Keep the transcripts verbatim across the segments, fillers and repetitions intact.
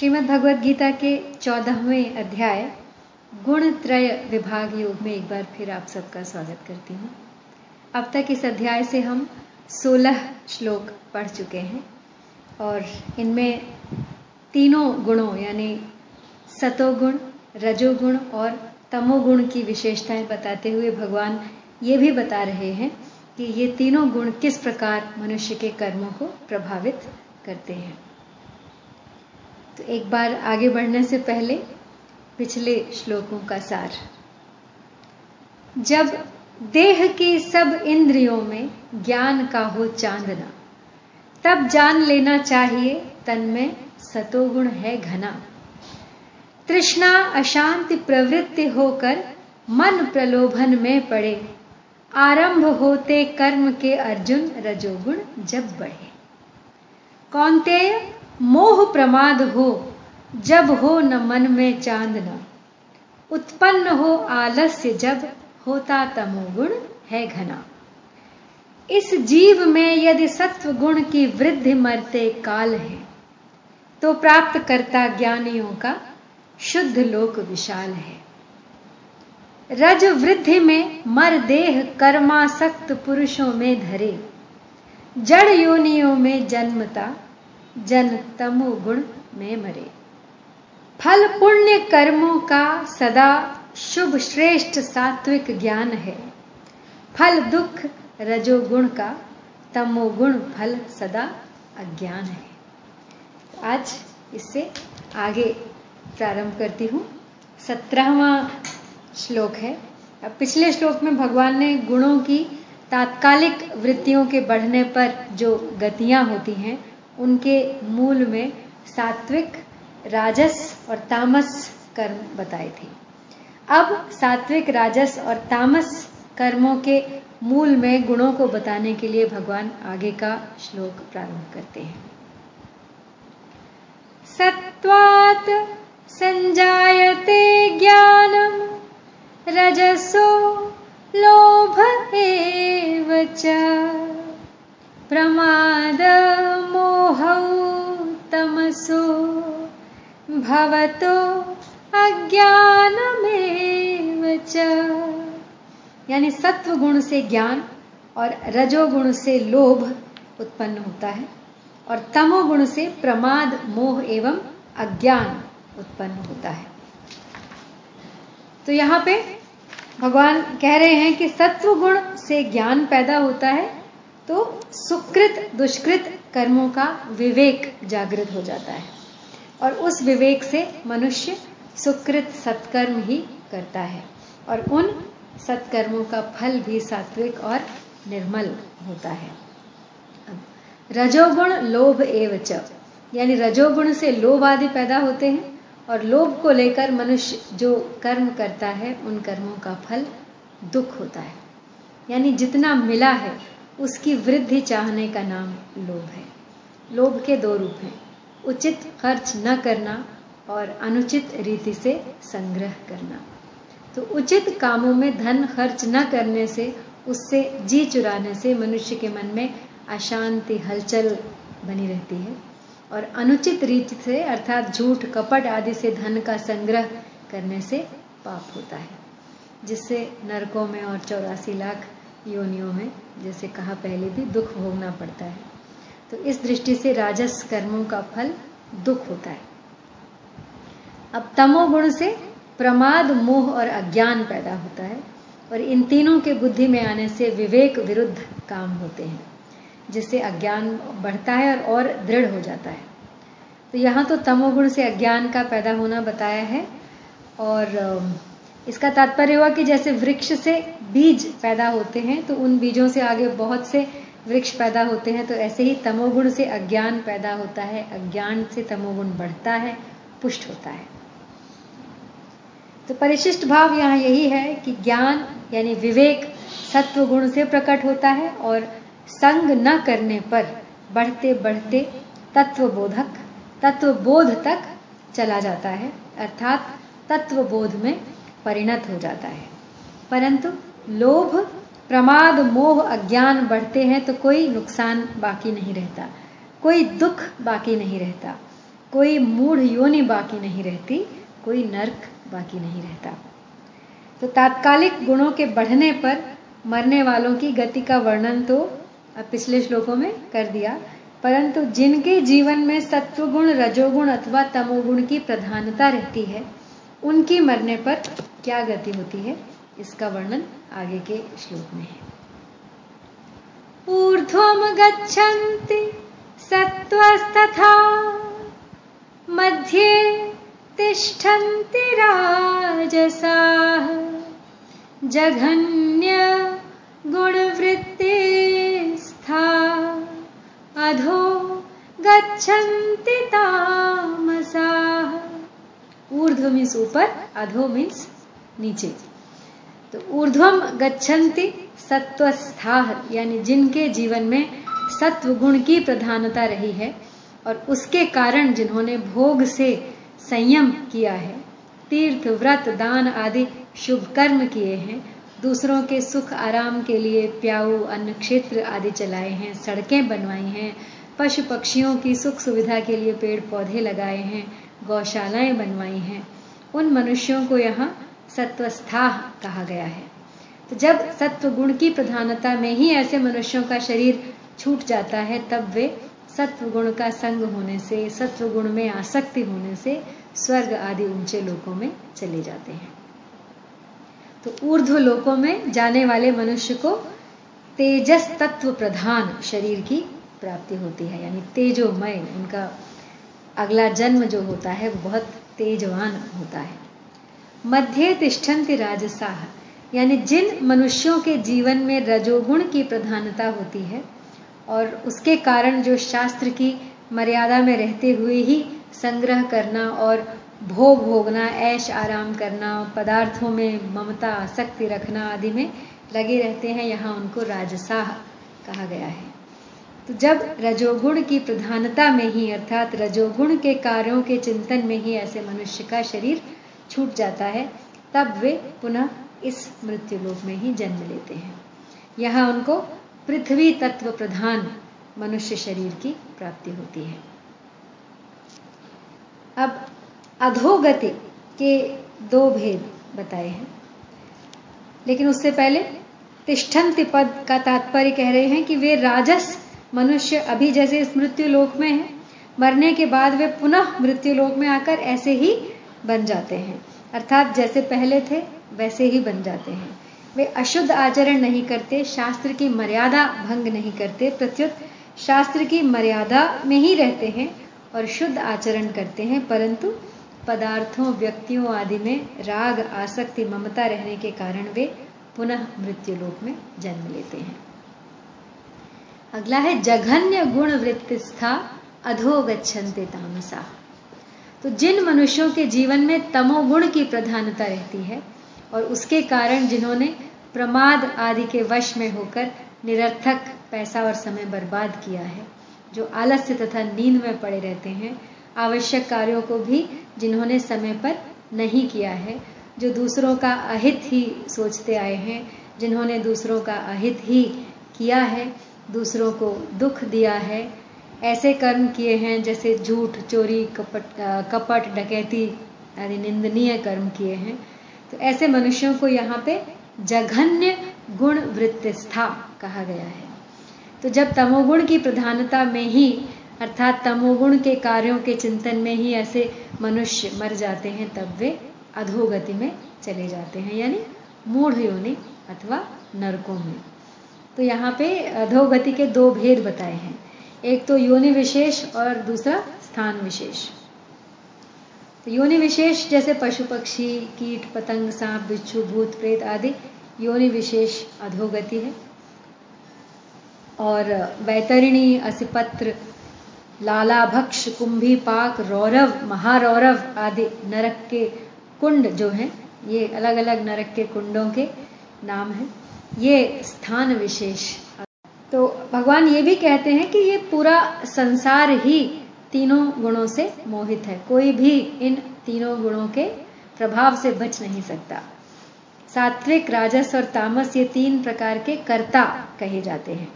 श्रीमद भगवद गीता के चौदहवें अध्याय गुण त्रय विभाग योग में एक बार फिर आप सबका स्वागत करती हूं। अब तक इस अध्याय से हम सोलह श्लोक पढ़ चुके हैं और इनमें तीनों गुणों यानी सतोगुण, रजोगुण और तमोगुण की विशेषताएं बताते हुए भगवान ये भी बता रहे हैं कि ये तीनों गुण किस प्रकार मनुष्य के कर्मों को प्रभावित करते हैं। तो एक बार आगे बढ़ने से पहले पिछले श्लोकों का सार। जब देह के सब इंद्रियों में ज्ञान का हो चांदना, तब जान लेना चाहिए तन में सतोगुण है घना। तृष्णा अशांति प्रवृत्ति होकर मन प्रलोभन में पड़े, आरंभ होते कर्म के अर्जुन रजोगुण जब बढ़े। कौन्तेय मोह प्रमाद हो, जब हो न मन में चांदना। उत्पन्न हो आलस्य, जब होता तमोगुण है घना। इस जीव में यदि सत्व गुण की वृद्धि मरते काल है, तो प्राप्त करता ज्ञानियों का शुद्ध लोक विशाल है। रज वृद्धि में मर देह कर्मासक्त पुरुषों में धरे, जड़ योनियों में जन्मता जन तमोगुण में मरे। फल पुण्य कर्मों का सदा शुभ श्रेष्ठ सात्विक ज्ञान है। फल दुख रजोगुण का, तमोगुण फल सदा अज्ञान है। आज इससे आगे प्रारंभ करती हूं। सत्रहवां श्लोक है। अब पिछले श्लोक में भगवान ने गुणों की तात्कालिक वृत्तियों के बढ़ने पर जो गतियां होती हैं उनके मूल में सात्विक, राजस और तामस कर्म बताए थे। अब सात्विक, राजस और तामस कर्मों के मूल में गुणों को बताने के लिए भगवान आगे का श्लोक प्रारंभ करते हैं। सत्वात् संजायते ज्ञानम, रजसो लोभ एव च, प्रमाद मोहौ तमसो भवतो अज्ञानमेव च। यानी सत्व गुण से ज्ञान और रजोगुण से लोभ उत्पन्न होता है और तमोगुण से प्रमाद, मोह एवं अज्ञान उत्पन्न होता है। तो यहां पे भगवान कह रहे हैं कि सत्व गुण से ज्ञान पैदा होता है तो सुकृत दुष्कृत कर्मों का विवेक जागृत हो जाता है और उस विवेक से मनुष्य सुकृत सत्कर्म ही करता है और उन सत्कर्मों का फल भी सात्विक और निर्मल होता है। रजोगुण लोभ एव च, यानी रजोगुण से लोभ आदि पैदा होते हैं और लोभ को लेकर मनुष्य जो कर्म करता है उन कर्मों का फल दुख होता है। यानी जितना मिला है उसकी वृद्धि चाहने का नाम लोभ है। लोभ के दो रूप हैं, उचित खर्च न करना और अनुचित रीति से संग्रह करना। तो उचित कामों में धन खर्च न करने से, उससे जी चुराने से मनुष्य के मन में अशांति, हलचल बनी रहती है और अनुचित रीति से अर्थात झूठ, कपट आदि से धन का संग्रह करने से पाप होता है, जिससे नरकों में और चौरासी लाख योनियों में, जैसे कहा पहले भी, दुख भोगना पड़ता है। तो इस दृष्टि से राजस कर्मों का फल दुख होता है। अब तमोगुण से प्रमाद, मोह और अज्ञान पैदा होता है और इन तीनों के बुद्धि में आने से विवेक विरुद्ध काम होते हैं, जिससे अज्ञान बढ़ता है और और दृढ़ हो जाता है। तो यहाँ तो तमोगुण से अज्ञान का पैदा होना बताया है और इसका तात्पर्य हुआ कि जैसे वृक्ष से बीज पैदा होते हैं तो उन बीजों से आगे बहुत से वृक्ष पैदा होते हैं, तो ऐसे ही तमोगुण से अज्ञान पैदा होता है, अज्ञान से तमोगुण बढ़ता है, पुष्ट होता है। तो परिशिष्ट भाव यहाँ यही है कि ज्ञान यानी विवेक सत्वगुण से प्रकट होता है और संग न करने पर बढ़ते बढ़ते तत्वबोधक तत्वबोध तक चला जाता है, अर्थात तत्वबोध में परिणत हो जाता है। परंतु लोभ, प्रमाद, मोह, अज्ञान बढ़ते हैं तो कोई नुकसान बाकी नहीं रहता, कोई दुख बाकी नहीं रहता, कोई मूढ़ योनि बाकी नहीं रहती, कोई नर्क बाकी नहीं रहता। तो तात्कालिक गुणों के बढ़ने पर मरने वालों की गति का वर्णन तो अब पिछले श्लोकों में कर दिया, परंतु जिनके जीवन में सत्वगुण, रजोगुण अथवा तमोगुण की प्रधानता रहती है, उनकी मरने पर क्या गति होती है, इसका वर्णन आगे के श्लोक में है। ऊर्ध्वं गच्छन्ति सत्वस्तथा मध्ये तिष्ठन्ति राजसाः जघन्य गुणवृत्तिस्था अधो गच्छन्ति तामसाः। ऊर्ध्व मीन्स ऊपर, अधो मीन्स नीचे। तो ऊर्ध्वम गच्छन्ति सत्वस्थाः यानी जिनके जीवन में सत्व गुण की प्रधानता रही है और उसके कारण जिन्होंने भोग से संयम किया है, तीर्थ, व्रत, दान आदि शुभ कर्म किए हैं, दूसरों के सुख आराम के लिए प्याऊ, अन्न क्षेत्र आदि चलाए हैं, सड़कें बनवाई हैं, पशु पक्षियों की सुख सुविधा के लिए पेड़ पौधे लगाए हैं, गौशालाएं बनवाई हैं, उन मनुष्यों को यहाँ सत्वस्थाह कहा गया है। तो जब सत्व गुण की प्रधानता में ही ऐसे मनुष्यों का शरीर छूट जाता है, तब वे सत्व गुण का संग होने से, सत्व गुण में आसक्ति होने से स्वर्ग आदि ऊंचे लोकों में चले जाते हैं। तो ऊर्ध्व लोकों में जाने वाले मनुष्य को तेजस तत्व प्रधान शरीर की प्राप्ति होती है, यानी तेजोमय, उनका अगला जन्म जो होता है वो बहुत तेजवान होता है। मध्ये तिष्ठन्ति राजसाः यानी जिन मनुष्यों के जीवन में रजोगुण की प्रधानता होती है और उसके कारण जो शास्त्र की मर्यादा में रहते हुए ही संग्रह करना और भोग भोगना, ऐश आराम करना, पदार्थों में ममता, आसक्ति रखना आदि में लगे रहते हैं, यहाँ उनको राजसाह कहा गया है। तो जब रजोगुण की प्रधानता में ही अर्थात रजोगुण के कार्यों के चिंतन में ही ऐसे मनुष्य का शरीर छूट जाता है, तब वे पुनः इस मृत्युलोक में ही जन्म लेते हैं। यहाँ उनको पृथ्वी तत्व प्रधान मनुष्य शरीर की प्राप्ति होती है। अब अधोगति के दो भेद बताए हैं, लेकिन उससे पहले तिष्ठन्ति पद का तात्पर्य कह रहे हैं कि वे राजस मनुष्य अभी जैसे इस मृत्युलोक में है, मरने के बाद वे पुनः मृत्युलोक में आकर ऐसे ही बन जाते हैं, अर्थात जैसे पहले थे वैसे ही बन जाते हैं। वे अशुद्ध आचरण नहीं करते, शास्त्र की मर्यादा भंग नहीं करते, प्रत्युत शास्त्र की मर्यादा में ही रहते हैं और शुद्ध आचरण करते हैं, परंतु पदार्थों, व्यक्तियों आदि में राग, आसक्ति, ममता रहने के कारण वे पुनः मृत्युलोक में जन्म लेते हैं। अगला है जघन्य गुण वृत्तिस्था अधो गच्छन्ति तामसा। तो जिन मनुष्यों के जीवन में तमोगुण की प्रधानता रहती है और उसके कारण जिन्होंने प्रमाद आदि के वश में होकर निरर्थक पैसा और समय बर्बाद किया है, जो आलस्य तथा नींद में पड़े रहते हैं, आवश्यक कार्यों को भी जिन्होंने समय पर नहीं किया है, जो दूसरों का अहित ही सोचते आए हैं, जिन्होंने दूसरों का अहित ही किया है, दूसरों को दुख दिया है, ऐसे कर्म किए हैं जैसे झूठ, चोरी, कपट कपट डकैती आदि निंदनीय कर्म किए हैं, तो ऐसे मनुष्यों को यहाँ पे जघन्य गुण वृत्तिस्था कहा गया है। तो जब तमोगुण की प्रधानता में ही अर्थात तमोगुण के कार्यों के चिंतन में ही ऐसे मनुष्य मर जाते हैं, तब वे अधोगति में चले जाते हैं, यानी मूढ़ योनि अथवा नरकों में। तो यहाँ पे अधोगति के दो भेद बताए हैं, एक तो योनि विशेष और दूसरा स्थान विशेष। तो योनि विशेष जैसे पशु, पक्षी, कीट पतंग, सांप, बिच्छू, भूत, प्रेत आदि योनि विशेष अधोगति है, और वैतरिणी, असिपत्र, लालाभक्ष, कुंभी पाक, रौरव, महारौरव आदि नरक के कुंड जो हैं, ये अलग अलग नरक के कुंडों के नाम हैं, ये स्थान विशेष। तो भगवान ये भी कहते हैं कि ये पूरा संसार ही तीनों गुणों से मोहित है, कोई भी इन तीनों गुणों के प्रभाव से बच नहीं सकता। सात्विक, राजस और तामस ये तीन प्रकार के कर्ता कहे जाते हैं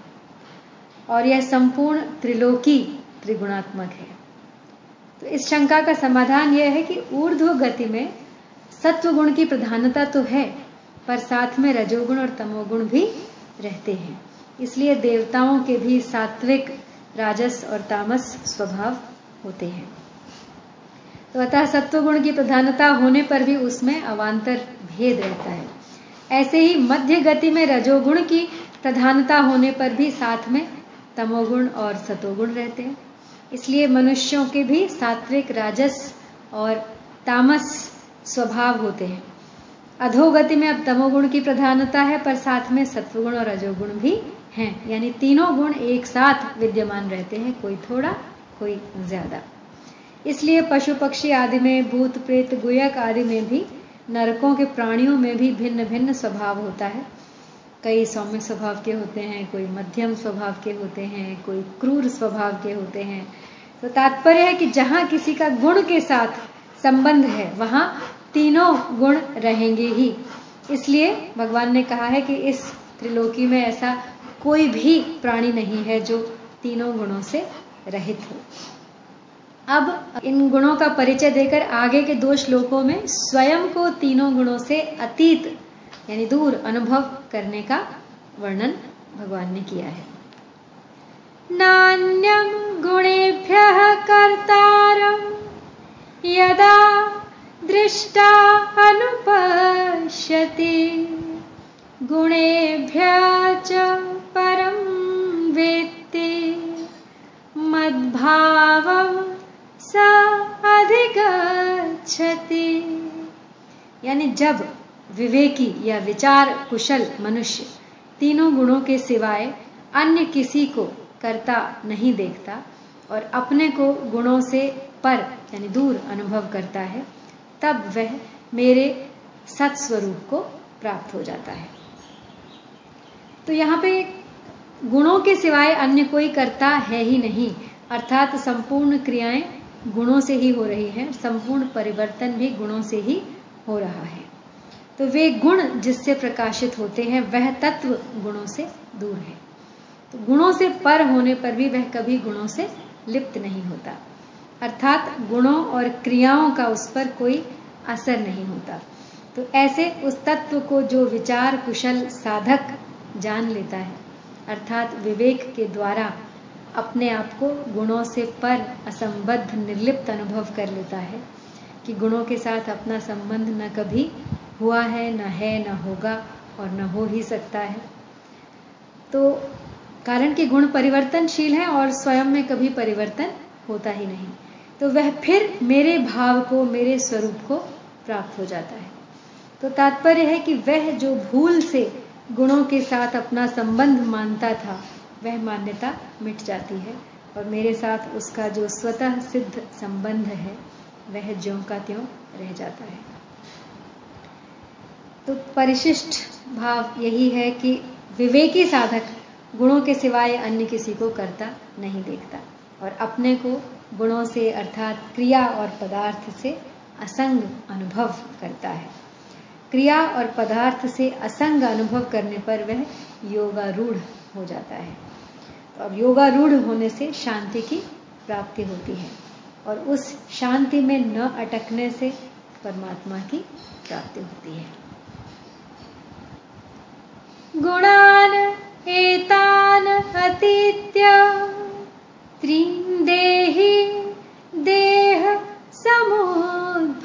और यह संपूर्ण त्रिलोकी त्रिगुणात्मक है। तो इस शंका का समाधान यह है कि ऊर्ध्व गति में सत्व गुण की प्रधानता तो है, पर साथ में रजोगुण और तमोगुण भी रहते हैं। इसलिए देवताओं के भी सात्विक, राजस और तामस स्वभाव होते हैं। तो अतः सत्वगुण की प्रधानता होने पर भी उसमें अवान्तर भेद रहता है। ऐसे ही मध्य गति में रजोगुण की प्रधानता होने पर भी साथ में तमोगुण और सतोगुण रहते हैं। इसलिए मनुष्यों के भी सात्विक, राजस और तामस स्वभाव होते हैं। अधोगति में अब तमोगुण की प्रधानता है, पर साथ में सत्वगुण और रजोगुण भी हैं, यानी तीनों गुण एक साथ विद्यमान रहते हैं, कोई थोड़ा कोई ज्यादा। इसलिए पशु पक्षी आदि में, भूत प्रेत गुयक आदि में भी, नरकों के प्राणियों में भी भिन्न भिन्न स्वभाव होता है। कई सौम्य स्वभाव के होते हैं, कोई मध्यम स्वभाव के होते हैं, कोई क्रूर स्वभाव के होते हैं। तो तात्पर्य है कि जहां किसी का गुण के साथ संबंध है वहां तीनों गुण रहेंगे ही। इसलिए भगवान ने कहा है कि इस त्रिलोकी में ऐसा कोई भी प्राणी नहीं है जो तीनों गुणों से रहित हो। अब इन गुणों का परिचय देकर आगे के दो श्लोकों में स्वयं को तीनों गुणों से अतीत यानी दूर अनुभव करने का वर्णन भगवान ने किया है। नान्यं गुणेभ्यः कर्तारं यदा दृष्टा अनुपश्यति गुणेभ्यः च परं वेत्ति मद्भावं स अधिगच्छति। यानी जब विवेकी या विचार कुशल मनुष्य तीनों गुणों के सिवाय अन्य किसी को कर्ता नहीं देखता और अपने को गुणों से पर यानी दूर अनुभव करता है, तब वह मेरे सत्स्वरूप को प्राप्त हो जाता है। तो यहां पे गुणों के सिवाय अन्य कोई कर्ता है ही नहीं, अर्थात संपूर्ण क्रियाएं गुणों से ही हो रही हैं, संपूर्ण परिवर्तन भी गुणों से ही हो रहा है। तो वे गुण जिससे प्रकाशित होते हैं वह तत्व गुणों से दूर है। तो गुणों से पर होने पर भी वह कभी गुणों से लिप्त नहीं होता, अर्थात गुणों और क्रियाओं का उस पर कोई असर नहीं होता। तो ऐसे उस तत्व को जो विचार कुशल साधक जान लेता है, अर्थात विवेक के द्वारा अपने आप को गुणों से पर असंबद्ध निर्लिप्त अनुभव कर लेता है कि गुणों के साथ अपना संबंध न कभी हुआ है, न है, न होगा और न हो ही सकता है। तो कारण कि गुण परिवर्तनशील है और स्वयं में कभी परिवर्तन होता ही नहीं, तो वह फिर मेरे भाव को, मेरे स्वरूप को प्राप्त हो जाता है। तो तात्पर्य है कि वह जो भूल से गुणों के साथ अपना संबंध मानता था, वह मान्यता मिट जाती है और मेरे साथ उसका जो स्वतः सिद्ध संबंध है वह ज्यों का त्यों रह जाता है। तो परिशिष्ट भाव यही है कि विवेकी साधक गुणों के सिवाय अन्य किसी को कर्ता नहीं देखता और अपने को गुणों से अर्थात क्रिया और पदार्थ से असंग अनुभव करता है। क्रिया और पदार्थ से असंग अनुभव करने पर वह योगारूढ़ हो जाता है। तो अब योगारूढ़ होने से शांति की प्राप्ति होती है और उस शांति में न अटकने से परमात्मा की प्राप्ति होती है। गुणान एतान अतीत्य त्रीन् देहि देह समुद्भवान्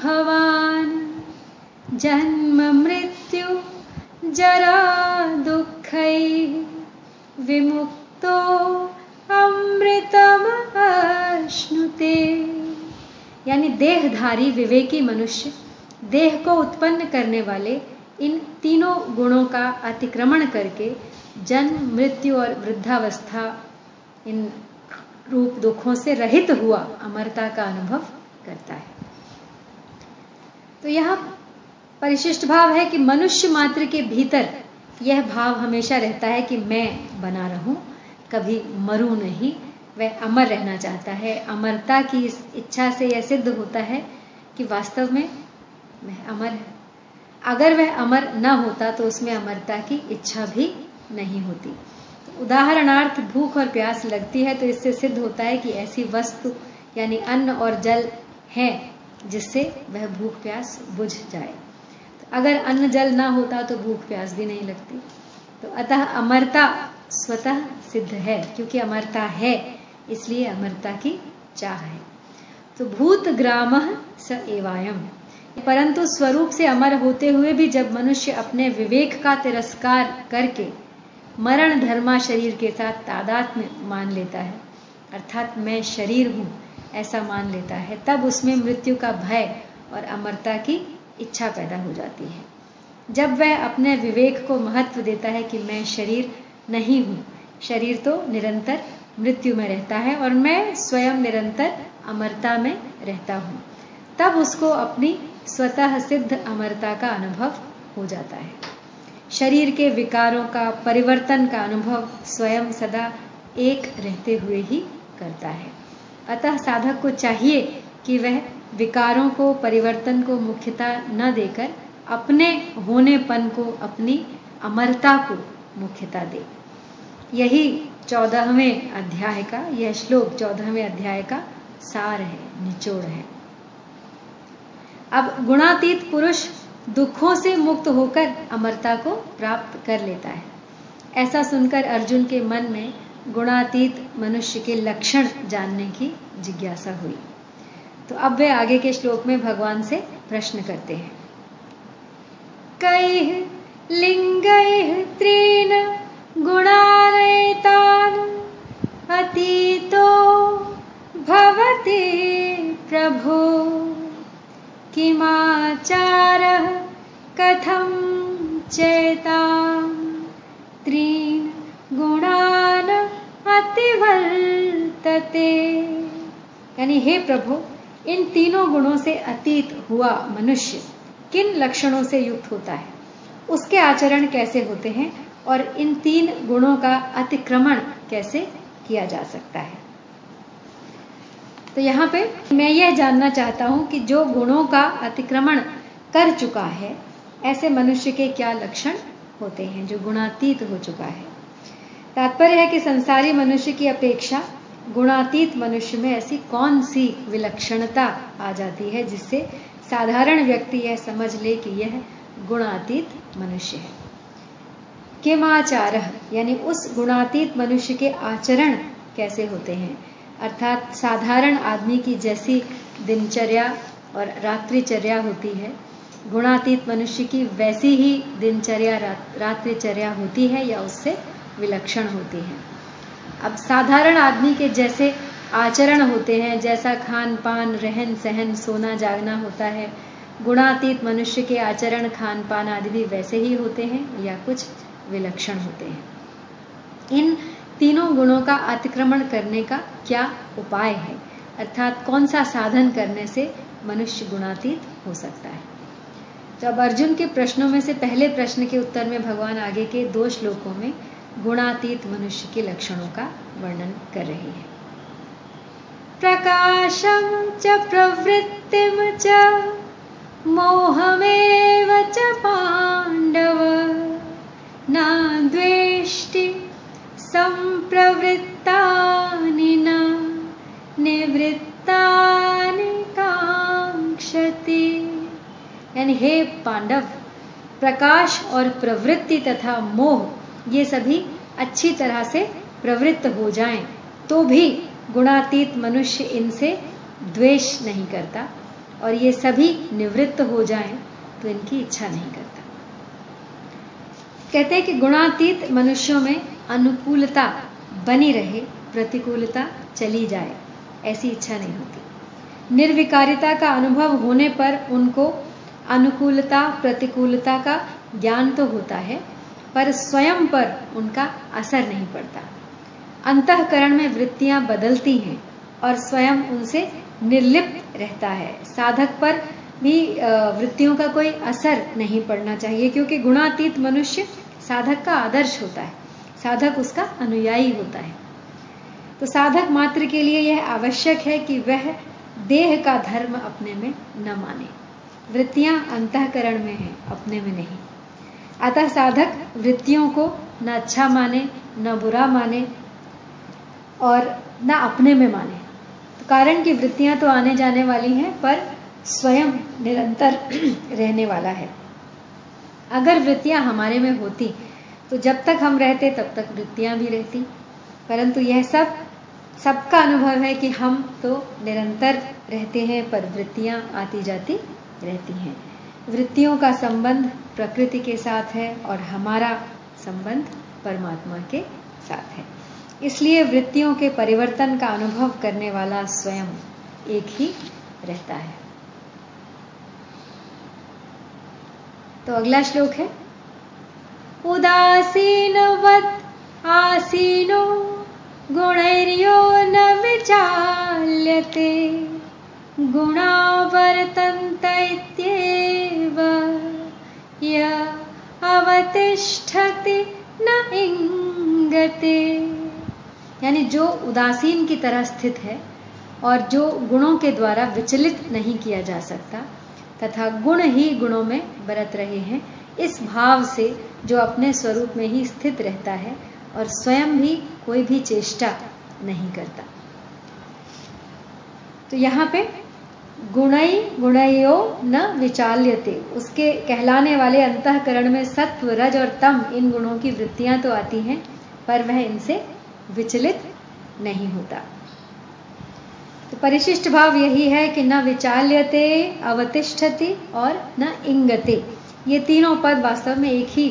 जन्म मृत्यु जरा दुःखैः विमुक्तो अमृतम अश्नुते। यानी देहधारी विवेकी मनुष्य देह को उत्पन्न करने वाले इन तीनों गुणों का अतिक्रमण करके जन्म, मृत्यु और वृद्धावस्था इन रूप दुखों से रहित हुआ अमरता का अनुभव करता है। तो यह परिशिष्ट भाव है कि मनुष्य मात्र के भीतर यह भाव हमेशा रहता है कि मैं बना रहूं, कभी मरूं नहीं। वह अमर रहना चाहता है। अमरता की इस इच्छा से यह सिद्ध होता है कि वास्तव में वह अमर है। अगर वह अमर न होता तो उसमें अमरता की इच्छा भी नहीं होती। तो उदाहरणार्थ भूख और प्यास लगती है, तो इससे सिद्ध होता है कि ऐसी वस्तु यानी अन्न और जल हैं, जिससे वह भूख प्यास बुझ जाए। तो अगर अन्न जल ना होता तो भूख प्यास भी नहीं लगती। तो अतः अमरता स्वतः सिद्ध है, क्योंकि अमरता है इसलिए अमरता की चाह है। तो भूत ग्रामः स एवायम, परंतु स्वरूप से अमर होते हुए भी जब मनुष्य अपने विवेक का तिरस्कार करके मरण धर्मा शरीर के साथ तादात्म्य मान लेता है, अर्थात मैं शरीर हूं ऐसा मान लेता है, तब उसमें मृत्यु का भय और अमरता की इच्छा पैदा हो जाती है। जब वह अपने विवेक को महत्व देता है कि मैं शरीर नहीं हूं, शरीर तो निरंतर मृत्यु में रहता है और मैं स्वयं निरंतर अमरता में रहता हूं, तब उसको अपनी स्वतः सिद्ध अमरता का अनुभव हो जाता है। शरीर के विकारों का, परिवर्तन का अनुभव स्वयं सदा एक रहते हुए ही करता है। अतः साधक को चाहिए कि वह विकारों को, परिवर्तन को मुख्यता न देकर अपने होनेपन को, अपनी अमरता को मुख्यता दे। यही चौदहवें अध्याय का, यह श्लोक चौदहवें अध्याय का सार है, निचोड़ है। अब गुणातीत पुरुष दुखों से मुक्त होकर अमरता को प्राप्त कर लेता है। ऐसा सुनकर अर्जुन के मन में गुणातीत मनुष्य के लक्षण जानने की जिज्ञासा हुई। तो अब वे आगे के श्लोक में भगवान से प्रश्न करते हैं। कैः लिंगैः त्रीन् गुणानैतान् अतीतो भवति प्रभो, किमाचारः कथं चेतां त्रीन् गुणान् अतिवर्तते। यानी हे प्रभु, इन तीनों गुणों से अतीत हुआ मनुष्य किन लक्षणों से युक्त होता है, उसके आचरण कैसे होते हैं और इन तीन गुणों का अतिक्रमण कैसे किया जा सकता है। तो यहां पे मैं यह जानना चाहता हूं कि जो गुणों का अतिक्रमण कर चुका है, ऐसे मनुष्य के क्या लक्षण होते हैं जो गुणातीत हो चुका है। तात्पर्य है कि संसारी मनुष्य की अपेक्षा गुणातीत मनुष्य में ऐसी कौन सी विलक्षणता आ जाती है जिससे साधारण व्यक्ति यह समझ ले कि यह गुणातीत मनुष्य है। किमाचारः यानी उस गुणातीत मनुष्य के आचरण कैसे होते हैं, अर्थात साधारण आदमी की जैसी दिनचर्या और रात्रिचर्या होती है, गुणातीत मनुष्य की वैसी ही दिनचर्या रात्रिचर्या होती है या उससे विलक्षण होती है। अब साधारण आदमी के जैसे आचरण होते हैं, जैसा खान पान, रहन सहन, सोना जागना होता है, गुणातीत मनुष्य के आचरण, खान पान आदि भी वैसे ही होते हैं या कुछ विलक्षण होते हैं। इन तीनों गुणों का अतिक्रमण करने का क्या उपाय है, अर्थात कौन सा साधन करने से मनुष्य गुणातीत हो सकता है। तो अब अर्जुन के प्रश्नों में से पहले प्रश्न के उत्तर में भगवान आगे के दो श्लोकों में गुणातीत मनुष्य के लक्षणों का वर्णन कर रहे हैं। प्रकाशम च प्रवृत्तिम च मोहमेव च पांडव, न द्वेष्टि संप्रवृत्तानि न निवृत्तानि कांक्षति। यानी हे पांडव, प्रकाश और प्रवृत्ति तथा मोह ये सभी अच्छी तरह से प्रवृत्त हो जाएं तो भी गुणातीत मनुष्य इनसे द्वेष नहीं करता, और ये सभी निवृत्त हो जाएं तो इनकी इच्छा नहीं करता। कहते हैं कि गुणातीत मनुष्यों में अनुकूलता बनी रहे, प्रतिकूलता चली जाए ऐसी इच्छा नहीं होती। निर्विकारिता का अनुभव होने पर उनको अनुकूलता प्रतिकूलता का ज्ञान तो होता है, पर स्वयं पर उनका असर नहीं पड़ता। अंतःकरण में वृत्तियां बदलती हैं और स्वयं उनसे निर्लिप्त रहता है। साधक पर भी वृत्तियों का कोई असर नहीं पड़ना चाहिए, क्योंकि गुणातीत मनुष्य साधक का आदर्श होता है, साधक उसका अनुयायी होता है। तो साधक मात्र के लिए यह आवश्यक है कि वह देह का धर्म अपने में न माने। वृत्तियां अंतःकरण में हैं, अपने में नहीं। अतः साधक वृत्तियों को न अच्छा माने, न बुरा माने और न अपने में माने। तो कारण की वृत्तियां तो आने जाने वाली हैं, पर स्वयं निरंतर रहने वाला है। अगर वृत्तियां हमारे में होती तो जब तक हम रहते तब तक वृत्तियां भी रहती, परंतु यह सब सबका अनुभव है कि हम तो निरंतर रहते हैं पर वृत्तियां आती जाती रहती हैं। वृत्तियों का संबंध प्रकृति के साथ है और हमारा संबंध परमात्मा के साथ है। इसलिए वृत्तियों के परिवर्तन का अनुभव करने वाला स्वयं एक ही रहता है। तो अगला श्लोक है उदासीनवत् आसीनो गुणैर्यो न विचाल्यते गुणा वर्तन्त इत्येव य अवतिष्ठति न इंगते। यानी जो उदासीन की तरह स्थित है और जो गुणों के द्वारा विचलित नहीं किया जा सकता तथा गुण ही गुणों में बरत रहे हैं, इस भाव से जो अपने स्वरूप में ही स्थित रहता है और स्वयं भी कोई भी चेष्टा नहीं करता। तो यहां पे गुणई गुणयो न विचाल्यते, उसके कहलाने वाले अंतःकरण में सत्व, रज और तम इन गुणों की वृत्तियां तो आती हैं पर वह इनसे विचलित नहीं होता। तो परिशिष्ट भाव यही है कि न विचाल्यते, अवतिष्ठति और न इंगते, ये तीनों पद वास्तव में एक ही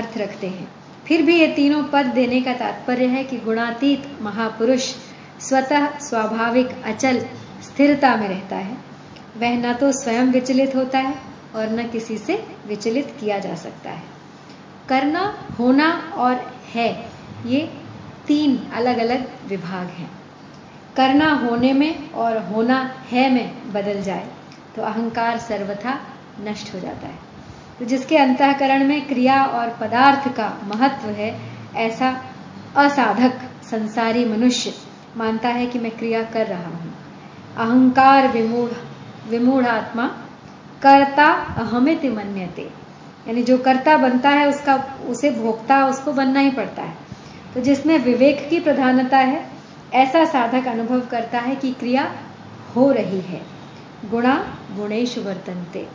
अर्थ रखते हैं। फिर भी ये तीनों पद देने का तात्पर्य है कि गुणातीत महापुरुष स्वतः स्वाभाविक अचल स्थिरता में रहता है। वह न तो स्वयं विचलित होता है और न किसी से विचलित किया जा सकता है। करना, होना और है, ये तीन अलग अलग विभाग हैं। करना होने में और होना है में बदल जाए तो अहंकार सर्वथा नष्ट हो जाता है। तो जिसके अंतःकरण में क्रिया और पदार्थ का महत्व है, ऐसा असाधक संसारी मनुष्य मानता है कि मैं क्रिया कर रहा हूं। अहंकार विमूढ़ विमूढ़ आत्मा कर्ता अहमिति मन्यते, यानी जो कर्ता बनता है उसका उसे भोक्ता उसको बनना ही पड़ता है। तो जिसमें विवेक की प्रधानता है, ऐसा साधक अनुभव करता है कि क्रिया हो रही है। गुणा गुणेषु वर्तन्ते,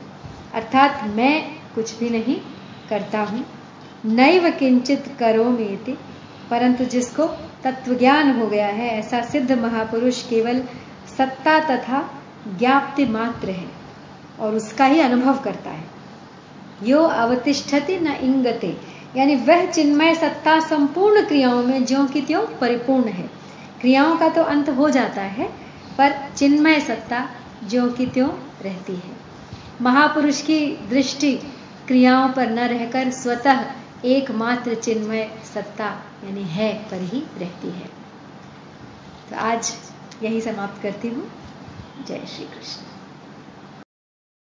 अर्थात मैं कुछ भी नहीं करता हूं। नैव किंचित करोमि इति, परंतु जिसको तत्वज्ञान हो गया है, ऐसा सिद्ध महापुरुष केवल सत्ता तथा ज्ञाप्ति मात्र है और उसका ही अनुभव करता है। यो अवतिष्ठति न इंगते, यानी वह चिन्मय सत्ता संपूर्ण क्रियाओं में ज्यों की त्यों परिपूर्ण है। क्रियाओं का तो अंत हो जाता है पर चिन्मय सत्ता ज्यों की त्यों रहती है। महापुरुष की दृष्टि क्रियाओं पर न रहकर स्वतः एकमात्र चिन्मय सत्ता यानी है पर ही रहती है। तो आज यही समाप्त करती हूं। जय श्री कृष्ण।